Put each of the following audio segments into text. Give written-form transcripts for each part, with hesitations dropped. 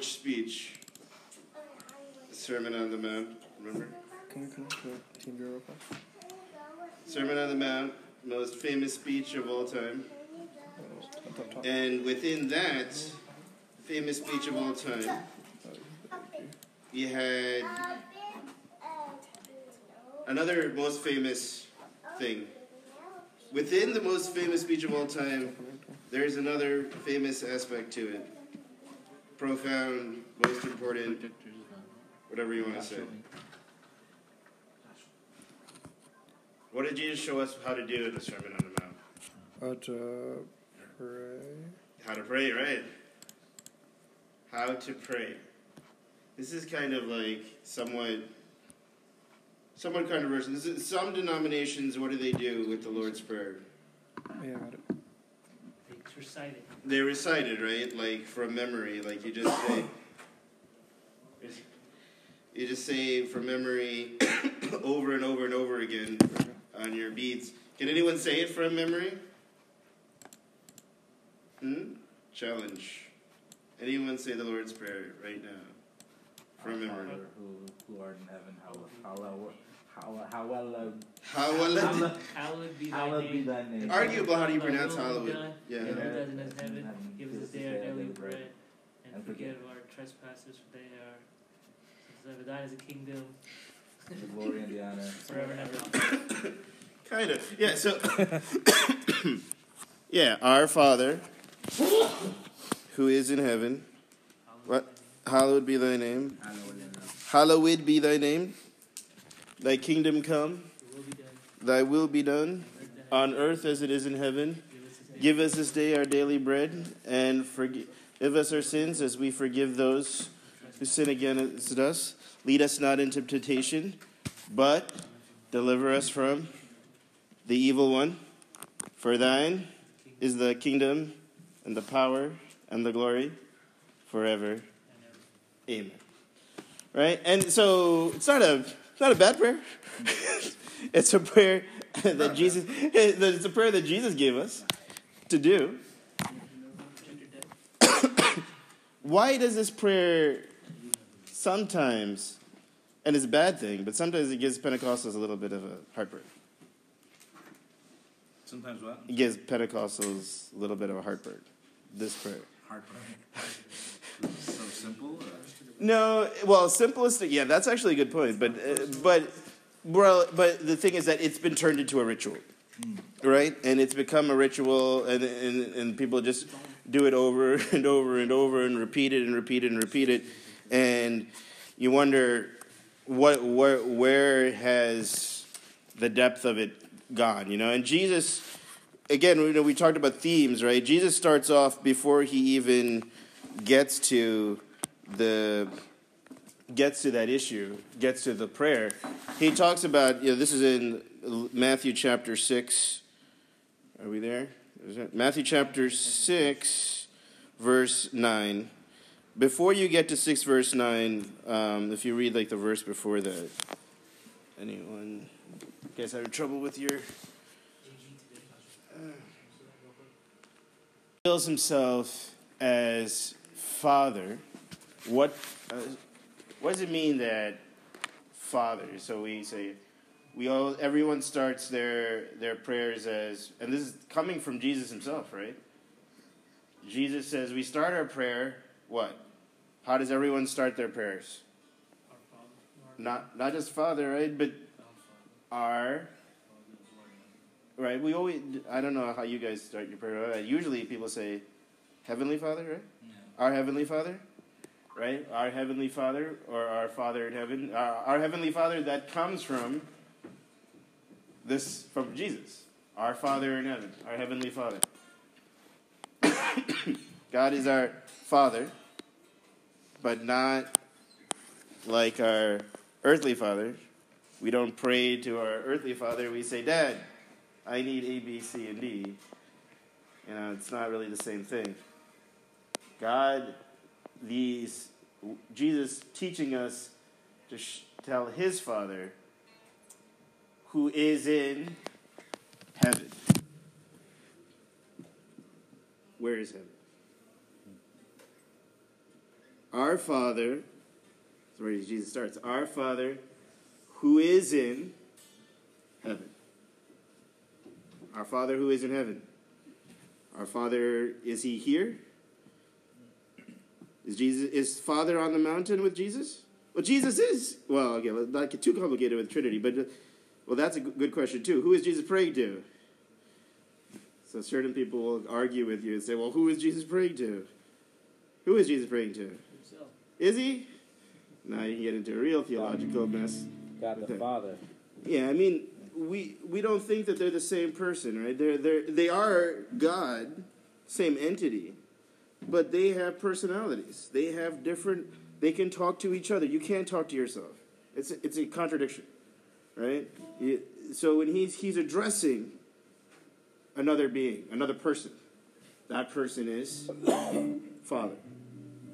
which speech? The Sermon on the Mount, remember? Can we come to Team Bureau real quick? Sermon on the Mount, most famous speech of all time. And within that famous speech of all time, you had another most famous thing. Within the most famous speech of all time, there's another famous aspect to it. Profound, most important, whatever you want to say. What did Jesus show us how to do in the Sermon on the Mount? How to pray, right? How to pray. This is kind of like somewhat controversial. This is, some denominations, what do they do with the Lord's Prayer? Yeah, it's recited. They recite it, right? Like from memory. Like you just say, from memory over and over and over again on your beads. Can anyone say it from memory? Challenge. Anyone say the Lord's Prayer right now? From memory. Father who art in heaven, hallowed be thy name. Arguable how do you pronounce hallowed? Yeah. Give us this day our daily bread, and forgive our trespasses, for they are. So thine is the kingdom. The glory and the honor. Forever and ever. Kind of. Yeah, so... yeah, our Father, who is in heaven, what? Hallowed be thy name. Hallowed be thy name. Thy kingdom come. Thy will be done. On earth as it is in heaven. Give us this day our daily bread. And forgive us our sins as we forgive those... who sin against us, lead us not into temptation, but deliver us from the evil one. For thine is the kingdom and the power and the glory forever. Amen. Right? And so it's not a bad prayer. It's a prayer that Jesus gave us to do. Why does this prayer sometimes, and it's a bad thing, but sometimes it gives Pentecostals a little bit of a heartburn? Sometimes what? It gives Pentecostals a little bit of a heartburn, this prayer. Heartburn? So simple? Or? No, well, simplistic, yeah, that's actually a good point, but the thing is that it's been turned into a ritual, right? And it's become a ritual, and people just do it over and over and over and repeat it and repeat it and repeat it. And you wonder where has the depth of it gone, you know? And Jesus, again, we talked about themes, right? Jesus starts off before he even gets to that issue, gets to the prayer. He talks about, you know, this is in Matthew chapter 6. Are we there? Matthew chapter 6, verse 9. Before you get to 6 verse 9, if you read like the verse before that, anyone guys having trouble with your... reveals himself as Father. What does it mean that Father? So we say, everyone starts their prayers as, and this is coming from Jesus himself, right? Jesus says we start our prayer... what? How does everyone start their prayers? Our Father. Not just Father, right? But our, right? We always, I don't know how you guys start your prayer. Usually people say, Heavenly Father, right? Yeah. Our Heavenly Father, right? Our Heavenly Father, or our Father in Heaven. Our Heavenly Father, that comes from this, from Jesus. Our Father in Heaven, our Heavenly Father. God is our Father, but not like our earthly father. We don't pray to our earthly father. We say, Dad, I need A, B, C, and D. You know, it's not really the same thing. Jesus teaching us to tell his Father who is in heaven. Where is heaven? Our Father, that's where Jesus starts, our Father who is in heaven. Our Father who is in heaven. Our Father, is he here? Is Father on the mountain with Jesus? Well, Jesus is. Well, okay, let's not get too complicated with Trinity, but, well, that's a good question, too. Who is Jesus praying to? So certain people will argue with you and say, well, who is Jesus praying to? Who is Jesus praying to? Himself. Is he? Now you can get into a real theological mess. God the Father. Yeah, I mean, we don't think that they're the same person, right? They are God, same entity, but they have personalities. They have different... They can talk to each other. You can't talk to yourself. It's a contradiction, right? So when he's addressing another being, another person, that person is Father.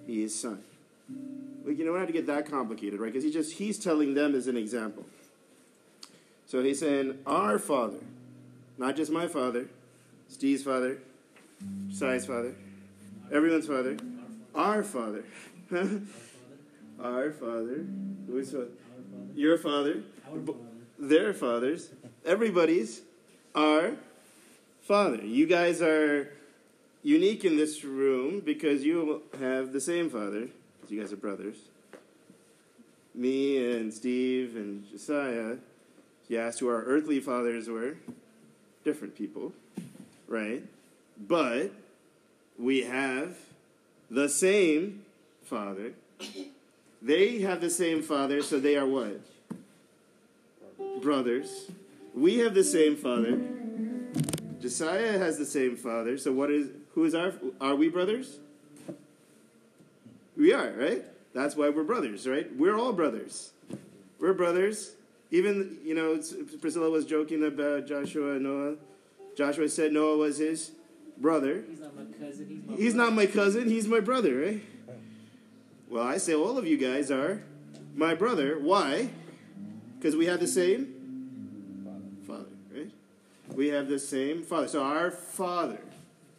He is Son. Like, you know, we don't have to get that complicated, right? Because he's telling them as an example. So he's saying, our Father, not just my Father, Steve's Father, Sai's Father, everyone's Father, our Father. Our Father, who's Father? Your Father, their fathers, everybody's our Father. You guys are unique in this room because you have the same Father. You guys are brothers. Me and Steve and Josiah, if you asked who our earthly fathers were, different people, right? But we have the same Father. They have the same Father, so they are what? Brothers. We have the same Father. Josiah has the same Father, so are we brothers? We are, right? That's why we're brothers, right? We're all brothers. We're brothers. Even, you know, Priscilla was joking about Joshua and Noah. Joshua said Noah was his brother. He's not my cousin, he's my brother, right? Well, I say all of you guys are my brother. Why? Because we have the same Father, right? We have the same Father. So our Father,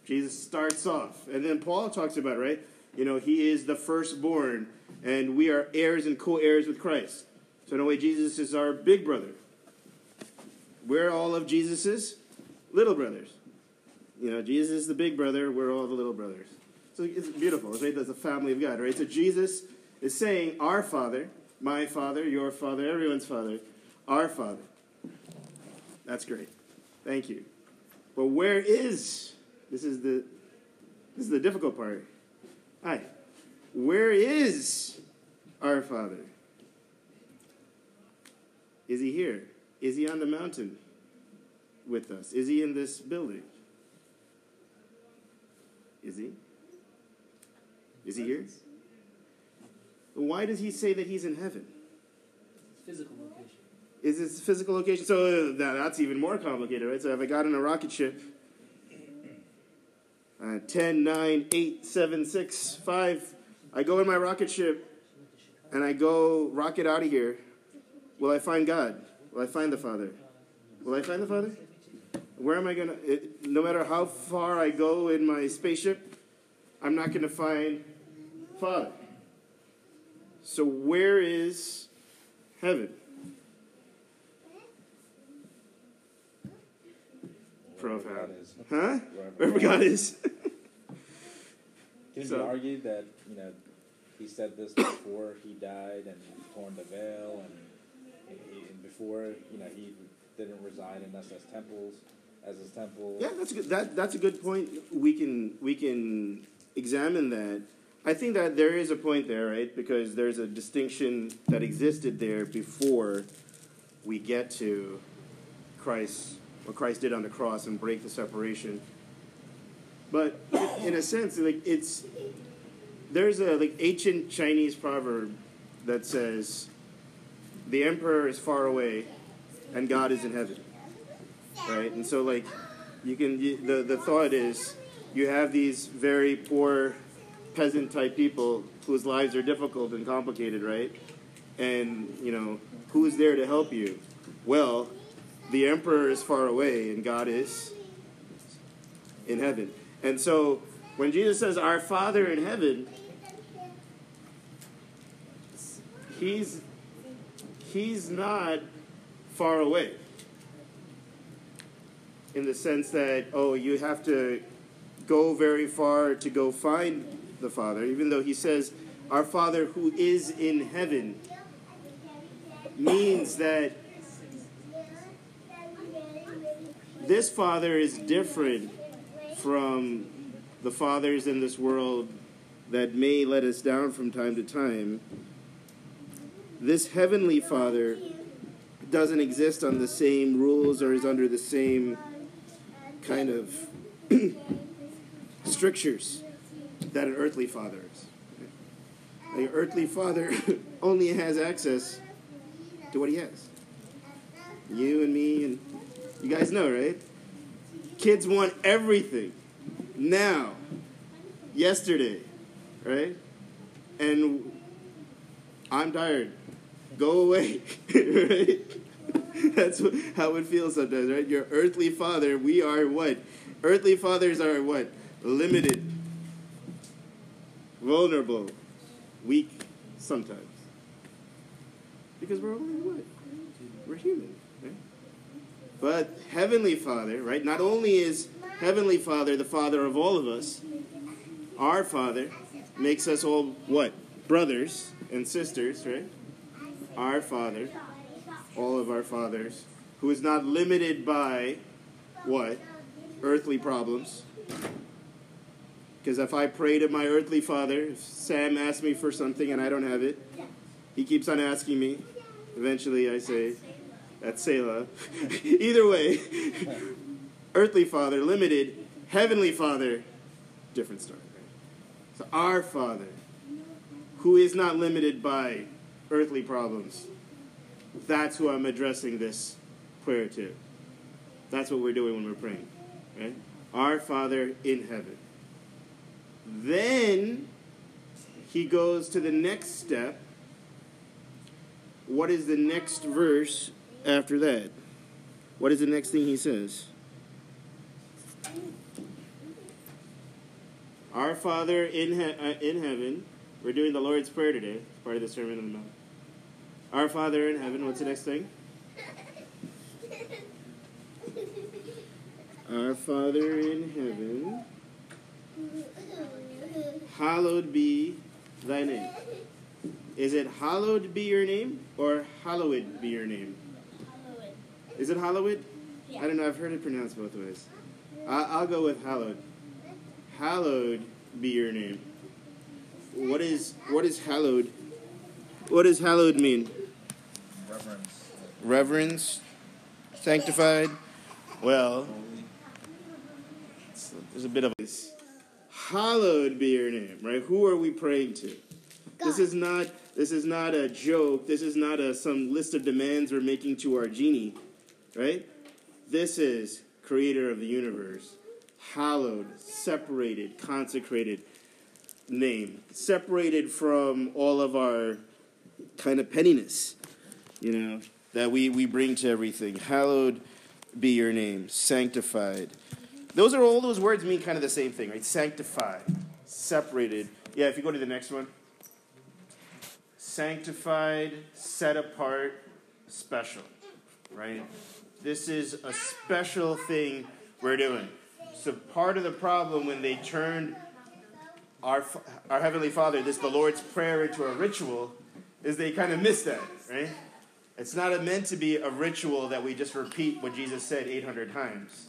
Jesus starts off. And then Paul talks about, right? You know, he is the firstborn, and we are heirs and co-heirs with Christ. So in a way, Jesus is our big brother. We're all of Jesus's little brothers. You know, Jesus is the big brother. We're all the little brothers. So it's beautiful, right? That's the family of God, right? So Jesus is saying, our Father, my Father, your Father, everyone's Father, our Father. That's great. Thank you. But where is, this is the difficult part. Hi. Where is our Father? Is he here? Is he on the mountain with us? Is he in this building? Is he? Is he here? Why does he say that he's in heaven? Physical location. Is this physical location? So that's even more complicated, right? So if I got in a rocket ship, 10, 9, 8, 7, 6, 5, I go in my rocket ship and I go rocket out of here, will I find God? Will I find the Father? Will I find the Father? Where am I going to, no matter how far I go in my spaceship, I'm not going to find Father. So where is heaven? Profound. Huh? Wherever God is. Can it be argued that, you know, he said this before he died and he torn the veil and before, you know, he didn't reside in us as temples, as his temple? Yeah, that's a good, that's a good point. We can examine that. I think that there is a point there, right? Because there's a distinction that existed there before we get to Christ, what Christ did on the cross and break the separation. But in a sense, like there's a ancient Chinese proverb that says the emperor is far away and God is in heaven, right? And so the thought is, you have these very poor peasant-type people whose lives are difficult and complicated, right? And, you know, who's there to help you? Well, the emperor is far away, and God is in heaven. And so when Jesus says, our Father in heaven, He's not far away in the sense that, oh, you have to go very far to go find the Father, even though he says, our Father who is in heaven, means that this Father is different from the fathers in this world that may let us down from time to time. This heavenly Father doesn't exist on the same rules or is under the same kind of strictures that an earthly father is. An earthly father only has access to what he has. You and me, and you guys know, right? Kids want everything now, yesterday, right? And I'm tired. Go away, right? That's how it feels sometimes, right? Your earthly father, we are what? Earthly fathers are what? Limited, vulnerable, weak sometimes. Because we're only what? We're human, right? But Heavenly Father, right? Not only is Heavenly Father the Father of all of us, our Father makes us all what? Brothers and sisters, right? Our Father, all of our fathers, who is not limited by what? Earthly problems. Because if I pray to my earthly father, if Sam asks me for something and I don't have it, he keeps on asking me. Eventually I say, that's Selah. Either way, earthly father, limited. Heavenly Father, different story. Right? So our Father, who is not limited by earthly problems, that's who I'm addressing this prayer to. That's what we're doing when we're praying. Right? Our Father in heaven. Then he goes to the next step. What is the next verse after that? What is the next thing he says? Our Father in heaven. We're doing the Lord's Prayer today. It's part of the Sermon on the Mount. Our Father in heaven. What's the next thing? Our Father in heaven, hallowed be thy name. Is it hallowed be your name or hallowed be your name? Is it hallowed? Yeah. I don't know. I've heard it pronounced both ways. I'll go with hallowed. Hallowed be your name. What is hallowed? What does hallowed mean? Reverence. Reverence. Sanctified. Well, there's a bit of this. Hallowed be your name, right? Who are we praying to? God. This is not a joke. This is not some list of demands we're making to our genie, right? This is Creator of the universe, hallowed, separated, consecrated name, separated from all of our kind of pettiness, that we bring to everything. Hallowed be your name, sanctified. All those words mean kind of the same thing, right? Sanctified, separated. Yeah, if you go to the next one. Sanctified, set apart, special, right? This is a special thing we're doing. So part of the problem when they turned our Heavenly Father, the Lord's Prayer, into a ritual, is they kind of missed that, right? It's not meant to be a ritual that we just repeat what Jesus said 800 times.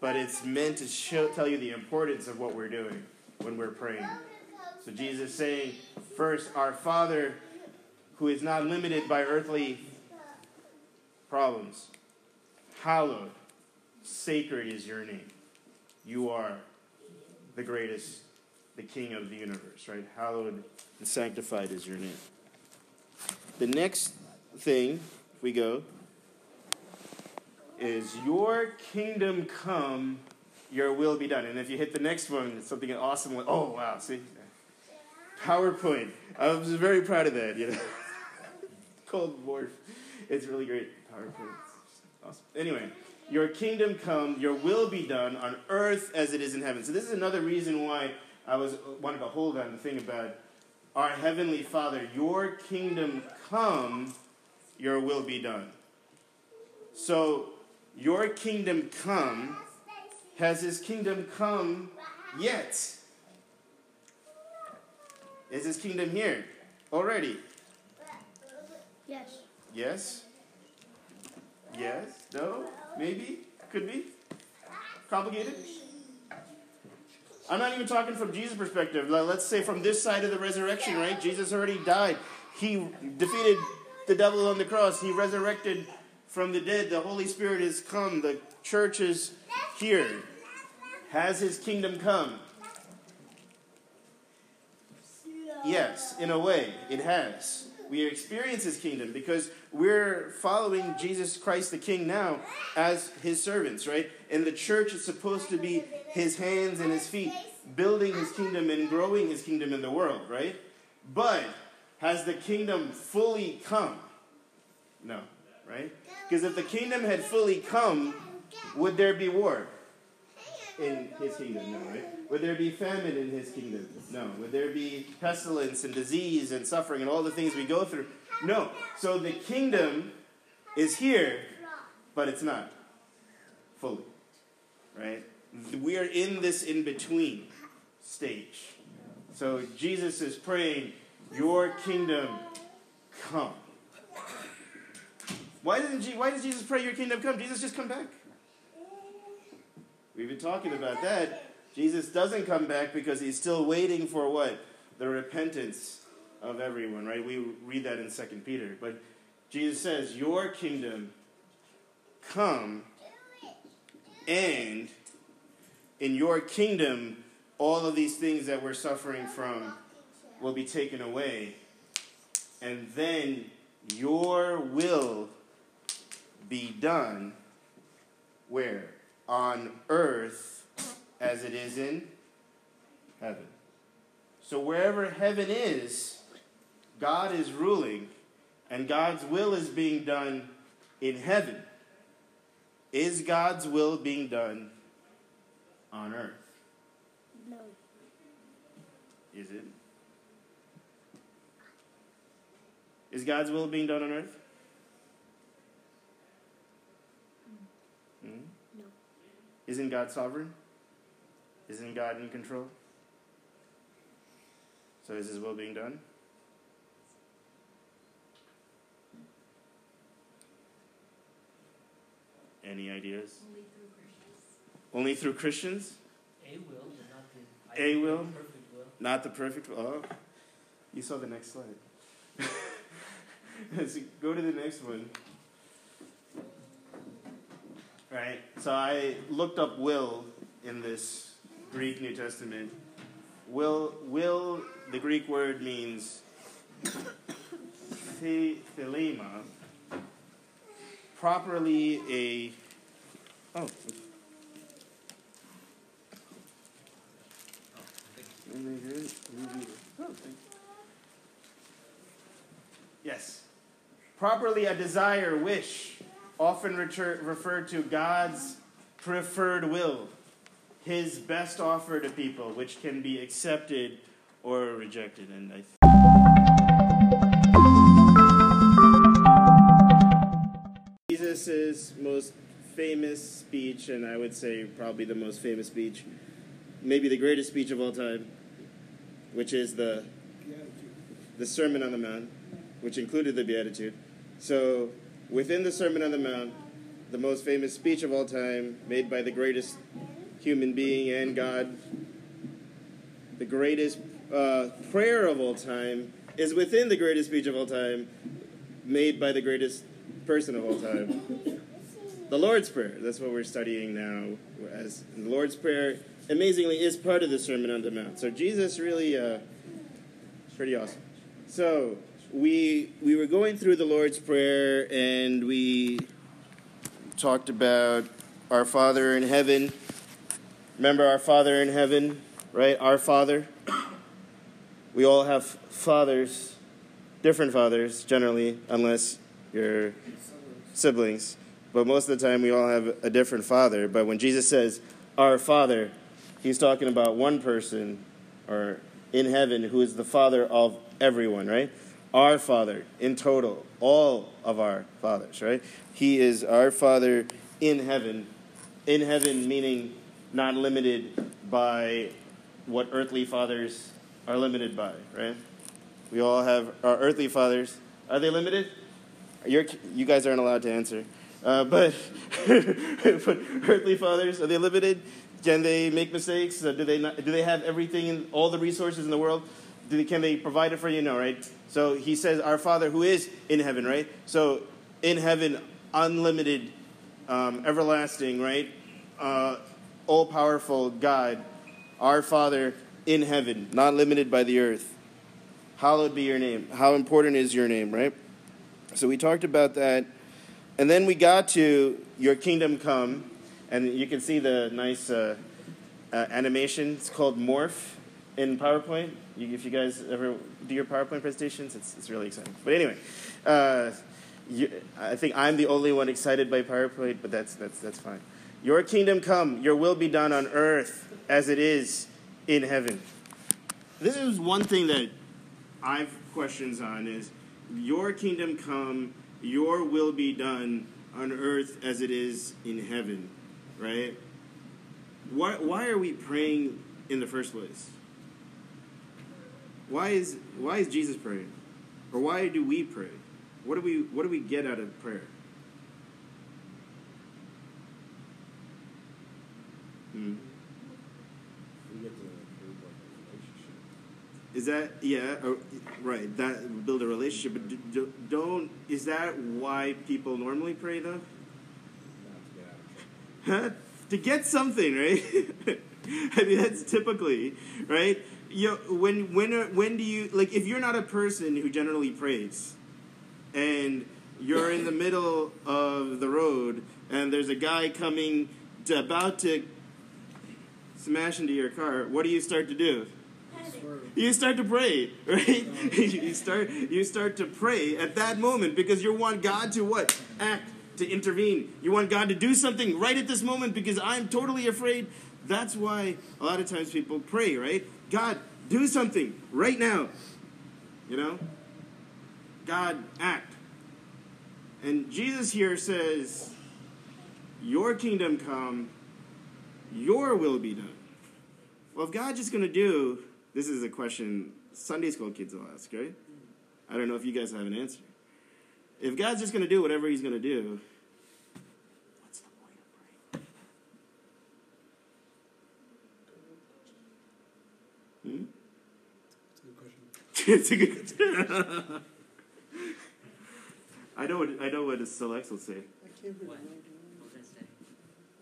But it's meant to tell you the importance of what we're doing when we're praying. So Jesus saying, first, our Father who is not limited by earthly problems. Hallowed, sacred is your name. You are the greatest, the King of the universe, right? Hallowed and sanctified is your name. The next thing, if we go, is your kingdom come, your will be done. And if you hit the next one, it's something awesome. Oh, wow, see? PowerPoint. I was very proud of that, Cold War. It's really great. PowerPoint. Awesome. Anyway, your kingdom come, your will be done on earth as it is in heaven. So this is another reason why I wanted to hold on the thing about our Heavenly Father, your kingdom come, your will be done. So your kingdom come. Has his kingdom come yet? Is his kingdom here already? Yes. Yes? Yes? No? Maybe? Could be? Complicated? I'm not even talking from Jesus' perspective. Let's say from this side of the resurrection, right? Jesus already died. He defeated the devil on the cross. He resurrected from the dead. The Holy Spirit has come. The church is here. Has his kingdom come? Yes, in a way, it has. We experience his kingdom because we're following Jesus Christ the King now as his servants, right? And the church is supposed to be his hands and his feet, building his kingdom and growing his kingdom in the world, right? But has the kingdom fully come? No, right? Because if the kingdom had fully come, would there be war in his kingdom? No, right? Would there be famine in his kingdom? No. Would there be pestilence and disease and suffering and all the things we go through? No. So the kingdom is here, but it's not fully, right? We are in this in-between stage. So Jesus is praying, your kingdom come. Why does Jesus pray, your kingdom come? Jesus, just come back. We've been talking about that. Jesus doesn't come back because he's still waiting for what? The repentance of everyone, right? We read that in 2 Peter. But Jesus says, your kingdom come, and in your kingdom, all of these things that we're suffering from will be taken away. And then your will be done where? On earth as it is in heaven. So wherever heaven is, God is ruling, and God's will is being done in heaven. Is God's will being done on earth? No. Is it? Is God's will being done on earth? Hmm? No. Isn't God sovereign? Isn't God in control? So is his will being done? Any ideas? Only through Christians? A will, but not the perfect will. Not the perfect will. Oh. You saw the next slide. Let's go to the next one. Right. So I looked up will in this Greek New Testament. Will, the Greek word means thelema, properly a desire, wish, often referred to God's preferred will, his best offer to people, which can be accepted or rejected. And Jesus' most famous speech, and I would say probably the most famous speech, maybe the greatest speech of all time, which is the Sermon on the Mount, which included the Beatitude. So within the Sermon on the Mount, the most famous speech of all time, made by the greatest human being and God, the greatest prayer of all time, is within the greatest speech of all time, made by the greatest person of all time. The Lord's Prayer, that's what we're studying now. As the Lord's Prayer, amazingly, is part of the Sermon on the Mount. So Jesus really, pretty awesome. So we were going through the Lord's Prayer, and we talked about our Father in heaven. Remember our Father in heaven, right? Our Father. We all have fathers, different fathers generally, unless you're siblings. But most of the time we all have a different father. But when Jesus says, our Father, he's talking about one person or in heaven who is the Father of everyone, right? Our Father in total, all of our fathers, right? He is our Father in heaven meaning not limited by what earthly fathers are limited by, right? We all have our earthly fathers. Are they limited? You guys aren't allowed to answer. But earthly fathers, are they limited? Can they make mistakes? Do they have everything, all the resources in the world? Can they provide it for you? No, right? So he says, our Father who is in heaven, right? So in heaven, unlimited, everlasting, right? All-powerful God, our Father in heaven, not limited by the earth. Hallowed be your name. How important is your name, right? So we talked about that. And then we got to your kingdom come. And you can see the nice animation. It's called Morph in PowerPoint. If you guys ever do your PowerPoint presentations, it's really exciting. But anyway, I think I'm the only one excited by PowerPoint, but that's fine. Your kingdom come, your will be done on earth as it is in heaven. This is one thing that I have questions on is, your kingdom come, your will be done on earth as it is in heaven, right? Why are we praying in the first place? Why is Jesus praying? Or why do we pray? What do we get out of prayer? We get to build a relationship. Is that, yeah, right, that build a relationship. But is that why people normally pray, though? Huh? To get something, right? I mean, that's typically, right? When do you, like, if you're not a person who generally prays and you're in the middle of the road and there's a guy coming about to smash into your car, what do you start to do? You start to pray, right? You start to pray at that moment because you want God to what? Act, to intervene. You want God to do something right at this moment because I'm totally afraid. That's why a lot of times people pray, right? God, do something right now. You know? God, act. And Jesus here says, your kingdom come, your will be done. Well, if God's just going to do, this is a question Sunday school kids will ask, right? I don't know if you guys have an answer. If God's just going to do whatever he's going to do, what's the point of praying? It's a good question. I know what Celeste will say. I can't remember. What does that say?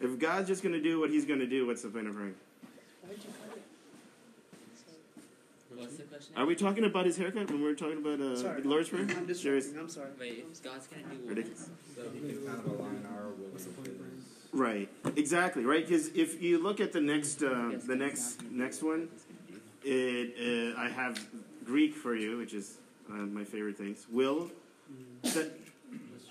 If God's just going to do what he's going to do, what's the point of praying? Why'd you pray? What's the question? Are we talking about his haircut when we were talking about Lord's Prayer? I'm sorry. Wait, if God's going to do what is, so right, exactly, right? Because if you look at the next one, I have Greek for you, which is my favorite things. Will,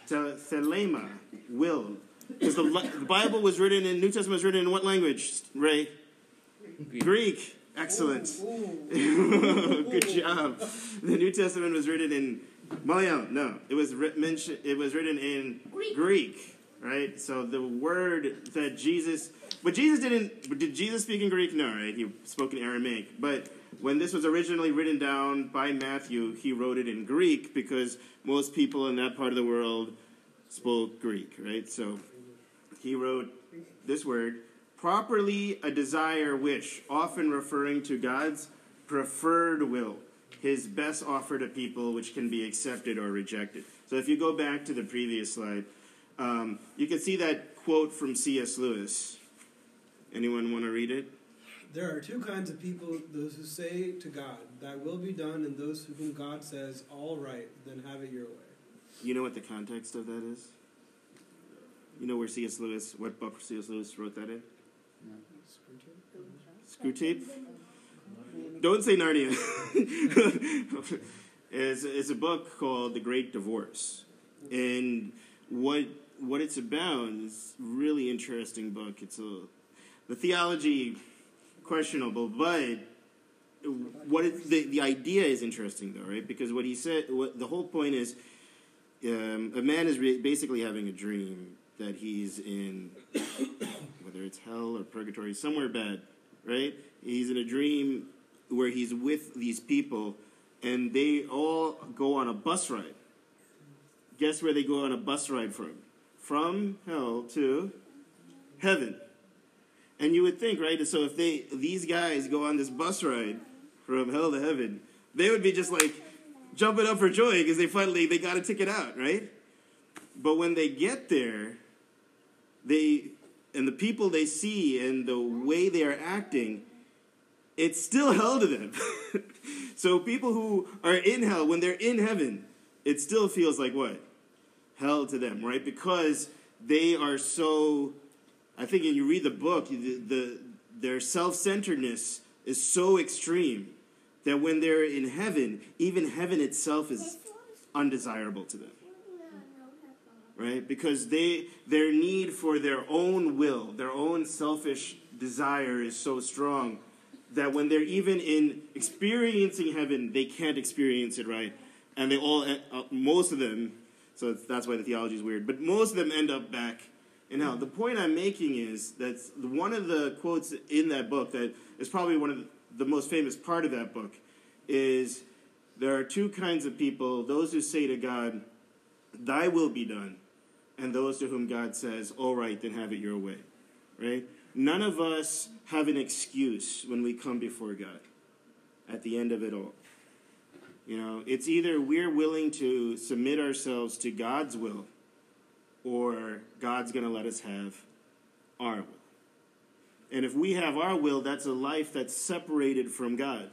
thelema, will. Because the Bible was written in, New Testament was written in what language, Ray? Greek. Excellent. Ooh. Good job. The New Testament was written in Malayalam. No, it was written in Greek, right? So the word that did Jesus speak in Greek? No, right? He spoke in Aramaic. But when this was originally written down by Matthew, he wrote it in Greek because most people in that part of the world spoke Greek, right? So he wrote this word. Properly a desire wish, often referring to God's preferred will, his best offer to people, which can be accepted or rejected. So if you go back to the previous slide, you can see that quote from C.S. Lewis. Anyone want to read it? There are two kinds of people, those who say to God, thy will be done, and those whom God says, all right, then have it your way. You know what the context of that is? You know where C.S. Lewis, what book C.S. Lewis wrote that in? No. Screw tape? Don't say Narnia. It's a book called The Great Divorce. And what it's about is a really interesting book. The theology questionable, but the idea is interesting though, right? Because what he said, the whole point is, a man is basically having a dream that he's in, whether it's hell or purgatory, somewhere bad, right? He's in a dream where he's with these people, and they all go on a bus ride. Guess where they go on a bus ride from? From hell to heaven. And you would think, right? So if these guys go on this bus ride from hell to heaven, they would be just like jumping up for joy because they got a ticket out, right? But when they get there, and the people they see and the way they are acting, it's still hell to them. So people who are in hell, when they're in heaven, it still feels like what? Hell to them, right? Because they are so, I think when you read the book, their self-centeredness is so extreme that when they're in heaven, even heaven itself is undesirable to them. Right? Because their need for their own will, their own selfish desire is so strong that when they're even in experiencing heaven, they can't experience it, right? And they all, most of them, so that's why the theology is weird, but most of them end up back in hell. The point I'm making is that one of the quotes in that book that is probably one of the most famous part of that book is there are two kinds of people, those who say to God, "Thy will be done," and those to whom God says, "All right, then have it your way," right? None of us have an excuse when we come before God at the end of it all. You know, it's either we're willing to submit ourselves to God's will or God's going to let us have our will. And if we have our will, that's a life that's separated from God.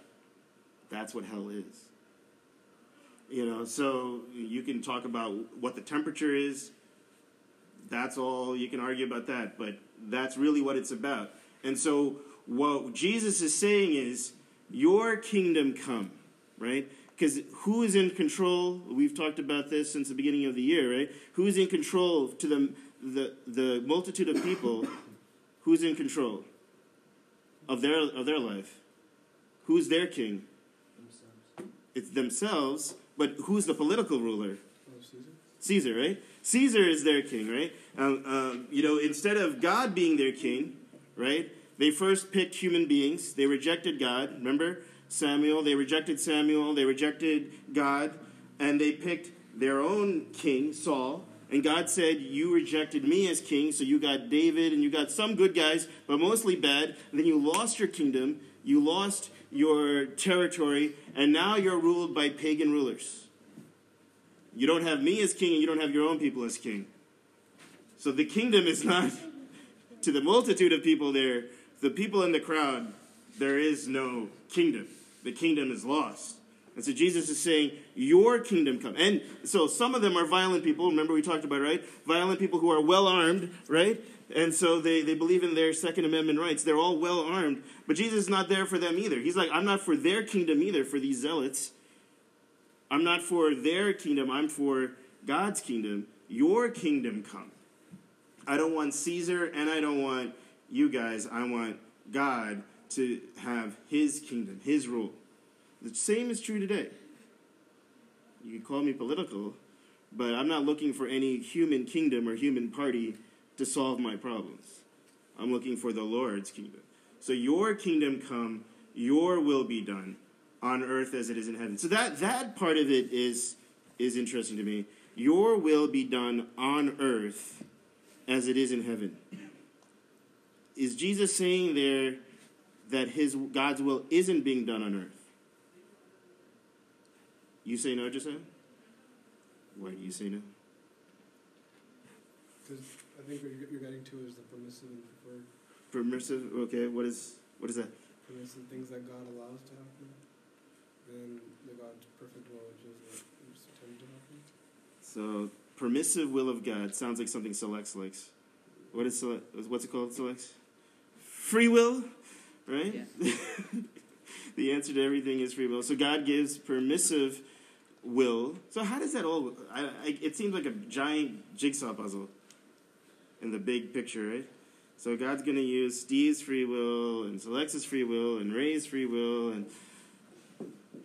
That's what hell is. You know, so you can talk about what the temperature is. That's all. You can argue about that, but that's really what it's about. And so what Jesus is saying is, your kingdom come, right? Because who is in control? We've talked about this since the beginning of the year, right? Who's in control to the multitude of people? Who's in control of their life? Who's their king? Themselves. It's themselves. But who's the political ruler? Caesar, right? Caesar is their king, right? You know, instead of God being their king, right, they first picked human beings. They rejected God. Remember Samuel? They rejected Samuel. They rejected God. And they picked their own king, Saul. And God said, you rejected me as king, so you got David, and you got some good guys, but mostly bad. And then you lost your kingdom. You lost your territory, and now you're ruled by pagan rulers. You don't have me as king, and you don't have your own people as king. So the kingdom is not to the multitude of people there. The people in the crowd, there is no kingdom. The kingdom is lost. And so Jesus is saying, your kingdom come. And so some of them are violent people. Remember we talked about, right? Violent people who are well-armed, right? And so they believe in their Second Amendment rights. They're all well-armed. But Jesus is not there for them either. He's like, I'm not for their kingdom either, for these zealots. I'm not for their kingdom. I'm for God's kingdom. Your kingdom come. I don't want Caesar, and I don't want you guys. I want God to have his kingdom, his rule. The same is true today. You can call me political, but I'm not looking for any human kingdom or human party to solve my problems. I'm looking for the Lord's kingdom. So your kingdom come, your will be done on earth as it is in heaven. So that part of it is interesting to me. Your will be done on earth as it is in heaven. Is Jesus saying there that God's will isn't being done on earth? You say no, Josiah? Why do you say no? Because I think what you're getting to is the permissive and preferred. Permissive, okay. What is that? Permissive things that God allows to happen, and the God's perfect will, which is intended to happen. So permissive will of God sounds like something Celeste likes. What's it called, Celeste? Free will, right? Yeah. The answer to everything is free will. So God gives permissive will. So how does that all? It seems like a giant jigsaw puzzle in the big picture, right? So God's going to use Steve's free will and Celeste's free will and Ray's free will and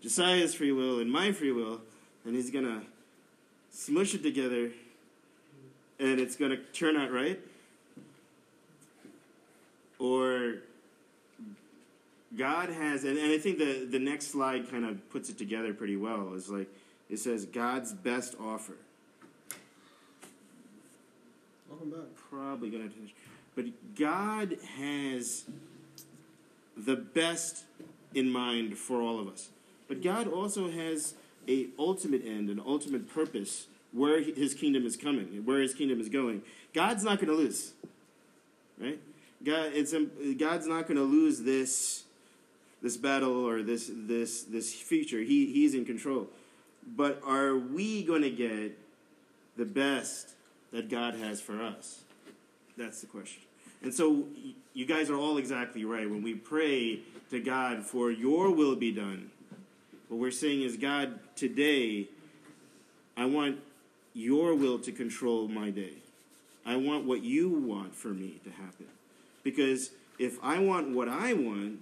Josiah's free will and my free will, and he's going to smush it together, and it's going to turn out right? Or God has, and I think the next slide kind of puts it together pretty well. It's like, it says, God's best offer. Welcome back. Probably going to finish. But God has the best in mind for all of us. But God also has an ultimate end, an ultimate purpose, where his kingdom is coming, where his kingdom is going. God's not going to lose, right? God's not going to lose this battle or this future. He's in control. But are we going to get the best that God has for us? That's the question. And so you guys are all exactly right. When we pray to God for your will be done, what we're saying is, God, today, I want your will to control my day. I want what you want for me to happen. Because if I want what I want,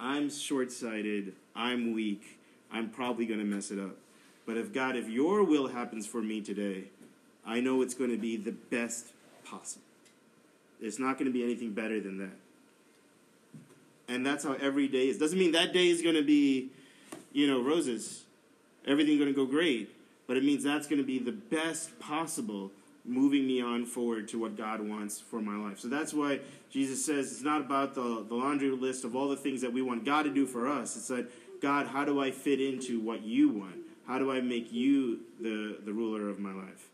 I'm short-sighted, I'm weak, I'm probably going to mess it up. But if, God, if your will happens for me today, I know it's going to be the best possible. It's not going to be anything better than that. And that's how every day is. Doesn't mean that day is going to be, roses. Everything's going to go great. But it means that's going to be the best possible, moving me on forward to what God wants for my life. So that's why Jesus says it's not about the laundry list of all the things that we want God to do for us. It's like, God, how do I fit into what you want? How do I make you the ruler of my life?